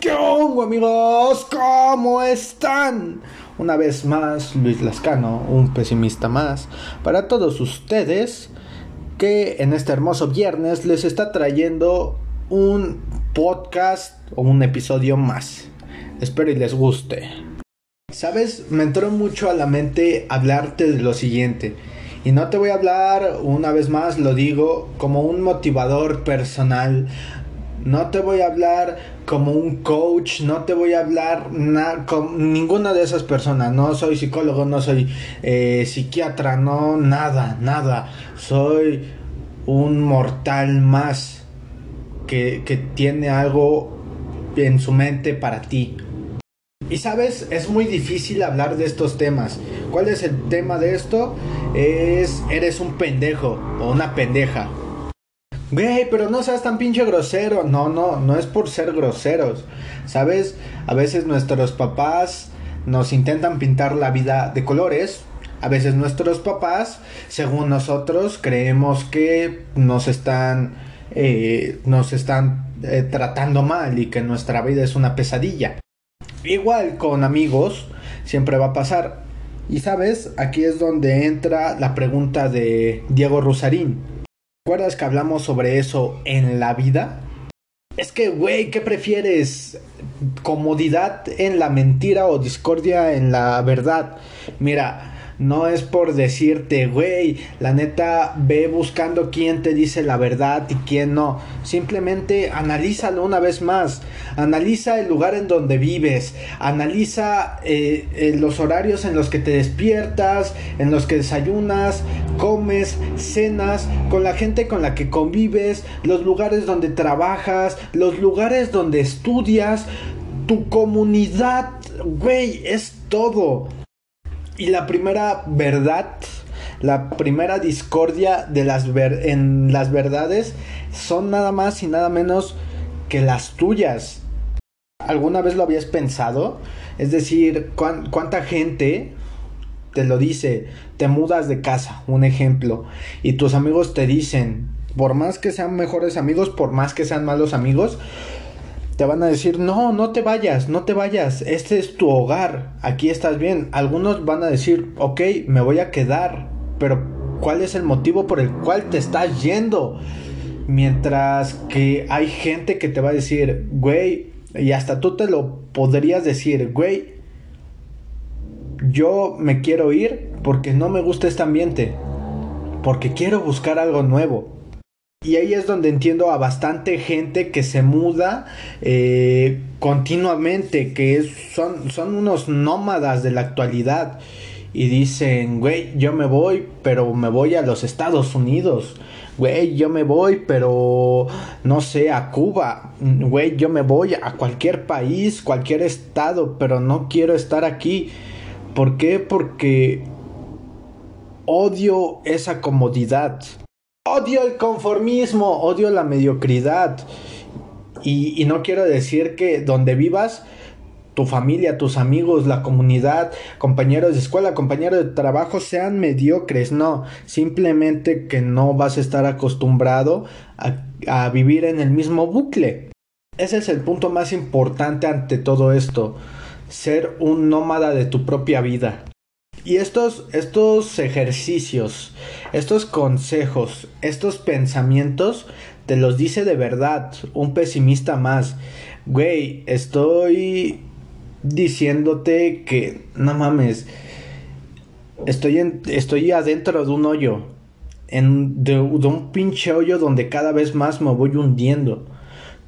¿Qué hongo, amigos? ¿Cómo están? Una vez más, Luis Lascano, un pesimista más, para todos ustedes, que en este hermoso viernes les está trayendo un podcast o un episodio más. Espero y les guste. ¿Sabes? Me entró mucho a la mente hablarte de lo siguiente. Y no te voy a hablar, una vez más lo digo, como un motivador personal. No te voy a hablar como un coach, no te voy a hablar con ninguna de esas personas. No soy psicólogo, no soy psiquiatra, no, nada. Soy un mortal más que tiene algo en su mente para ti. Y sabes, es muy difícil hablar de estos temas. ¿Cuál es el tema de esto? Eres un pendejo o una pendeja. Güey, pero no seas tan pinche grosero. No es por ser groseros, ¿sabes? A veces nuestros papás nos intentan pintar la vida de colores. A veces nuestros papás, según nosotros, creemos que nos están tratando mal y que nuestra vida es una pesadilla. Igual con amigos, siempre va a pasar. Y ¿sabes? Aquí es donde entra la pregunta de Diego Rusarín. ¿Recuerdas que hablamos sobre eso en la vida? Es que, güey, ¿qué prefieres? ¿Comodidad en la mentira o discordia en la verdad? Mira, no es por decirte, güey, la neta, ve buscando quién te dice la verdad y quién no. Simplemente analízalo una vez más. Analiza el lugar en donde vives. Analiza los horarios en los que te despiertas, en los que desayunas, comes, cenas, con la gente con la que convives, los lugares donde trabajas, los lugares donde estudias, tu comunidad, güey, es todo. Y la primera verdad, la primera discordia de las verdades son nada más y nada menos que las tuyas. ¿Alguna vez lo habías pensado? Es decir, ¿cuánta gente te lo dice? Te mudas de casa, un ejemplo, y tus amigos te dicen, por más que sean mejores amigos, por más que sean malos amigos, te van a decir, no te vayas, este es tu hogar, aquí estás bien. Algunos van a decir, ok, me voy a quedar, pero ¿cuál es el motivo por el cual te estás yendo? Mientras que hay gente que te va a decir, güey, y hasta tú te lo podrías decir, güey, yo me quiero ir porque no me gusta este ambiente, porque quiero buscar algo nuevo. Y ahí es donde entiendo a bastante gente que se muda continuamente, que son unos nómadas de la actualidad. Y dicen, güey, yo me voy, pero me voy a los Estados Unidos. Güey, yo me voy, pero no sé, a Cuba. Güey, yo me voy a cualquier país, cualquier estado, pero no quiero estar aquí. ¿Por qué? Porque odio esa comodidad, odio el conformismo, odio la mediocridad. Y no quiero decir que donde vivas, tu familia, tus amigos, la comunidad, compañeros de escuela, compañeros de trabajo sean mediocres. No, simplemente que no vas a estar acostumbrado a vivir en el mismo bucle. Ese es el punto más importante ante todo esto. Ser un nómada de tu propia vida. Y estos ejercicios, estos consejos, estos pensamientos, te los dice de verdad un pesimista más. Güey, estoy diciéndote que, no mames, estoy adentro de un hoyo, de un pinche hoyo donde cada vez más me voy hundiendo.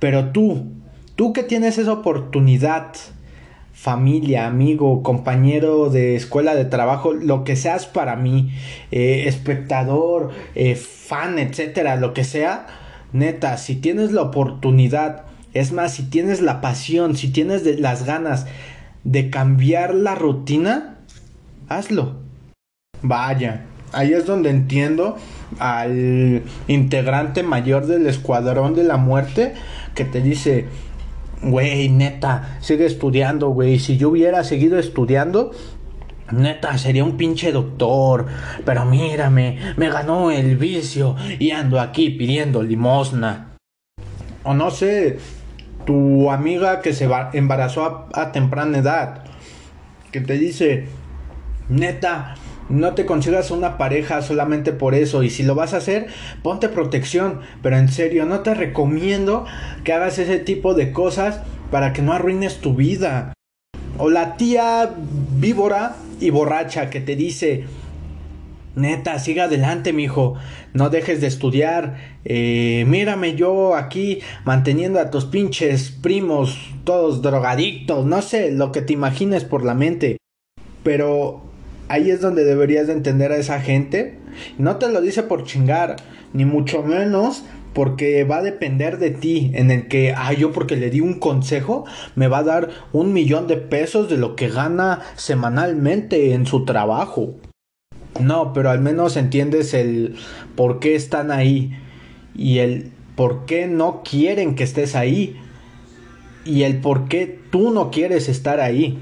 Pero tú que tienes esa oportunidad, familia, amigo, compañero de escuela, de trabajo, lo que seas para mí, espectador, fan, etcétera, lo que sea, neta, si tienes la oportunidad, es más, si tienes la pasión, si tienes las ganas de cambiar la rutina, hazlo. Vaya, ahí es donde entiendo al integrante mayor del escuadrón de la muerte que te dice, güey, neta, sigue estudiando, güey. Si yo hubiera seguido estudiando, neta, sería un pinche doctor. Pero mírame, me ganó el vicio y ando aquí pidiendo limosna. O no sé, tu amiga que se embarazó a temprana edad, que te dice, neta, no te consigas una pareja solamente por eso, y si lo vas a hacer, ponte protección, pero en serio, no te recomiendo que hagas ese tipo de cosas para que no arruines tu vida. O la tía víbora y borracha que te dice, neta, siga adelante, mijo, no dejes de estudiar, mírame yo aquí manteniendo a tus pinches primos todos drogadictos, no sé, lo que te imagines por la mente. Pero ahí es donde deberías de entender a esa gente. No te lo dice por chingar, ni mucho menos, porque va a depender de ti, en el que, yo porque le di un consejo, me va a dar 1,000,000 de pesos de lo que gana semanalmente en su trabajo. No, pero al menos entiendes el por qué están ahí, y el por qué no quieren que estés ahí, y el por qué tú no quieres estar ahí.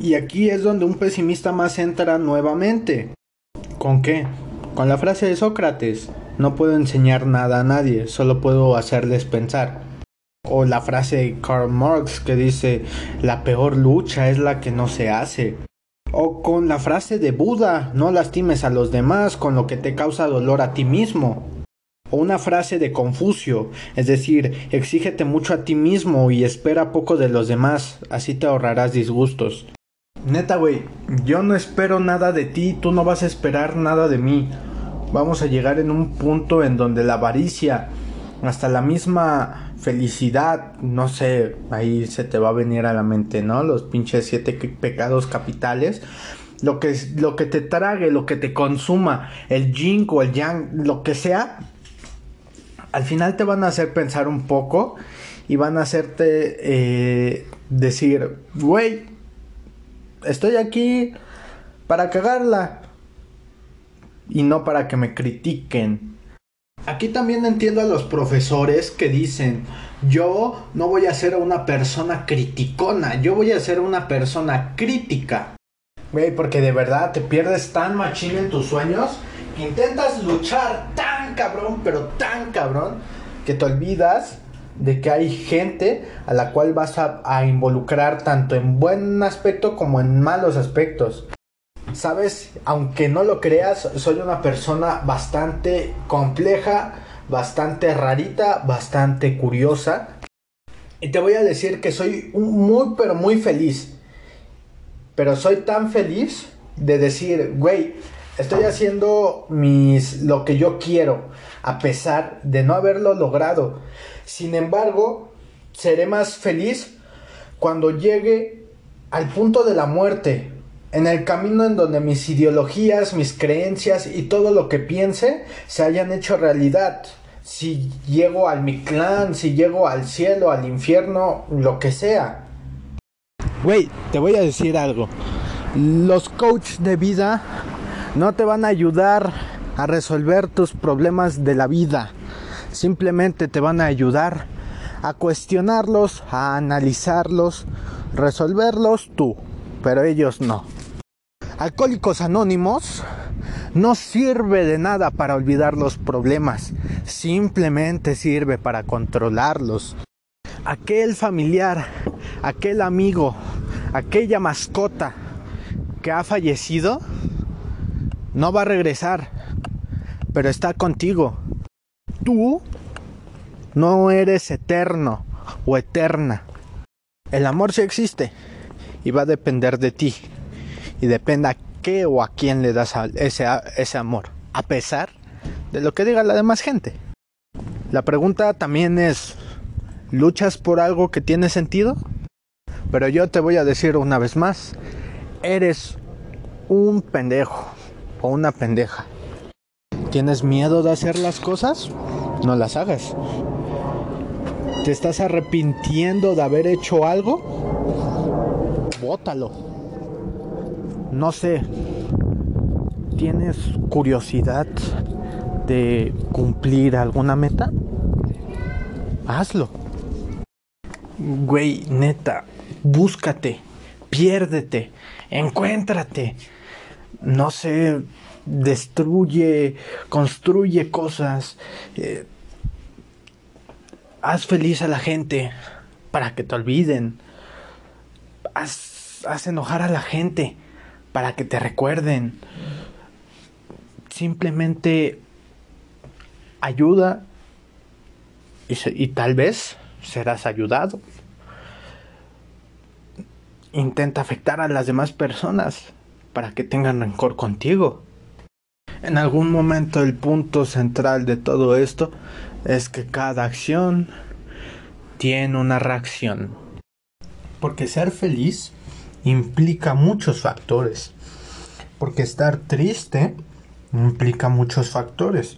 Y aquí es donde un pesimista más entra nuevamente. ¿Con qué? Con la frase de Sócrates: no puedo enseñar nada a nadie, solo puedo hacerles pensar. O la frase de Karl Marx que dice: la peor lucha es la que no se hace. O con la frase de Buda: no lastimes a los demás con lo que te causa dolor a ti mismo. O una frase de Confucio, es decir, exígete mucho a ti mismo y espera poco de los demás, así te ahorrarás disgustos. Neta, güey, yo no espero nada de ti, tú no vas a esperar nada de mí. Vamos a llegar en un punto en donde la avaricia, hasta la misma felicidad, no sé, ahí se te va a venir a la mente, ¿no? Los pinches 7 pecados capitales. Lo que te trague, lo que te consuma, el yin o el yang, lo que sea, al final te van a hacer pensar un poco y van a hacerte decir, güey, estoy aquí para cagarla y no para que me critiquen. Aquí también entiendo a los profesores que dicen, yo no voy a ser una persona criticona, yo voy a ser una persona crítica. Güey, porque de verdad te pierdes tan machín en tus sueños, que intentas luchar tan cabrón, pero tan cabrón, que te olvidas de que hay gente a la cual vas a involucrar tanto en buen aspecto como en malos aspectos. Sabes, aunque no lo creas, soy una persona bastante compleja, bastante rarita, bastante curiosa. Y te voy a decir que soy muy, pero muy feliz. Pero soy tan feliz de decir, güey, estoy haciendo lo que yo quiero, a pesar de no haberlo logrado. Sin embargo, seré más feliz cuando llegue al punto de la muerte, en el camino en donde mis ideologías, mis creencias y todo lo que piense se hayan hecho realidad. Si llego al Mictlán, si llego al cielo, al infierno, lo que sea. Güey, te voy a decir algo. Los coaches de vida no te van a ayudar a resolver tus problemas de la vida. Simplemente te van a ayudar a cuestionarlos, a analizarlos, resolverlos tú, pero ellos no. Alcohólicos Anónimos no sirve de nada para olvidar los problemas. Simplemente sirve para controlarlos. Aquel familiar, aquel amigo, aquella mascota que ha fallecido no va a regresar, pero está contigo. Tú no eres eterno o eterna. El amor sí existe y va a depender de ti. Y depende a qué o a quién le das ese amor, a pesar de lo que diga la demás gente. La pregunta también es, ¿luchas por algo que tiene sentido? Pero yo te voy a decir una vez más, eres un pendejo o una pendeja. ¿Tienes miedo de hacer las cosas? No las hagas. ¿Te estás arrepintiendo de haber hecho algo? Bótalo. No sé. ¿Tienes curiosidad de cumplir alguna meta? Hazlo. Güey, neta, búscate, piérdete, encuéntrate. No sé, destruye, construye cosas. Haz feliz a la gente. para que te olviden. Haz enojar a la gente para que te recuerden. Simplemente ayuda y tal vez serás ayudado. Intenta afectar a las demás personas para que tengan rencor contigo. En algún momento el punto central de todo esto es que cada acción tiene una reacción. Porque ser feliz implica muchos factores. Porque estar triste implica muchos factores.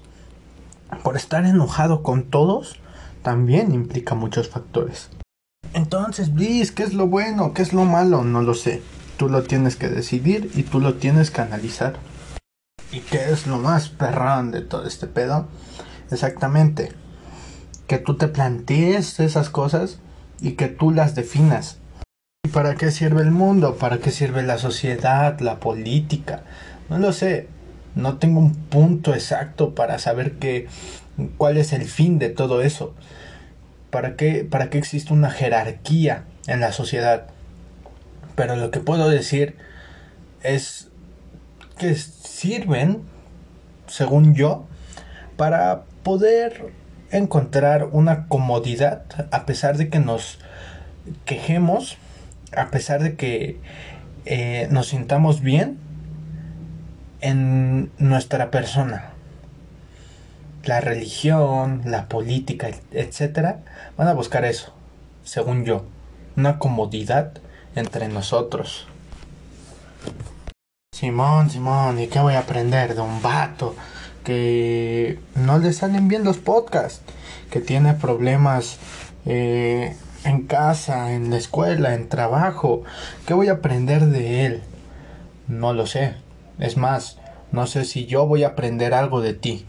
Por estar enojado con todos también implica muchos factores. Entonces, Luis, ¿qué es lo bueno? ¿Qué es lo malo? No lo sé. Tú lo tienes que decidir y tú lo tienes que analizar. ¿Y qué es lo más perrón de todo este pedo? Exactamente. Que tú te plantees esas cosas y que tú las definas. ¿Y para qué sirve el mundo? ¿Para qué sirve la sociedad, la política? No lo sé. No tengo un punto exacto para saber cuál es el fin de todo eso. ¿Para qué existe una jerarquía en la sociedad? Pero lo que puedo decir es que sirven, según yo, para poder encontrar una comodidad a pesar de que nos quejemos, a pesar de que nos sintamos bien en nuestra persona. La religión, la política, etcétera, van a buscar eso, según yo, una comodidad entre nosotros. Simón, ¿y qué voy a aprender de un vato que no le salen bien los podcasts, que tiene problemas en casa, en la escuela, en trabajo? ¿Qué voy a aprender de él? No lo sé. Es más, no sé si yo voy a aprender algo de ti,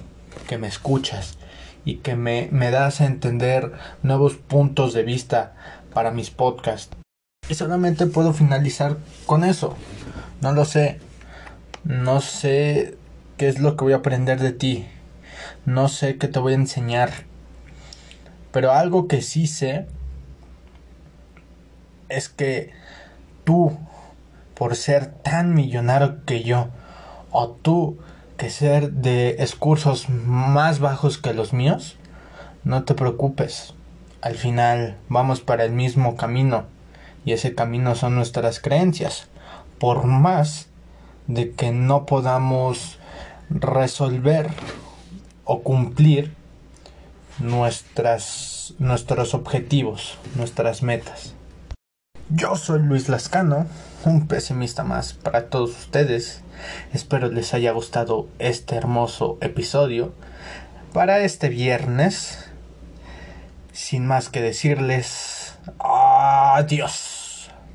que me escuchas y que me das a entender nuevos puntos de vista para mis podcasts. Y solamente puedo finalizar con eso. No lo sé. No sé qué es lo que voy a aprender de ti. No sé qué te voy a enseñar. Pero algo que sí sé es que tú, por ser tan millonario que yo, o tú, que ser de cursos más bajos que los míos, no te preocupes. Al final vamos para el mismo camino, y ese camino son nuestras creencias. Por más de que no podamos resolver o cumplir nuestros objetivos, nuestras metas. Yo soy Luis Lascano, un pesimista más para todos ustedes. Espero les haya gustado este hermoso episodio para este viernes. Sin más que decirles, adiós.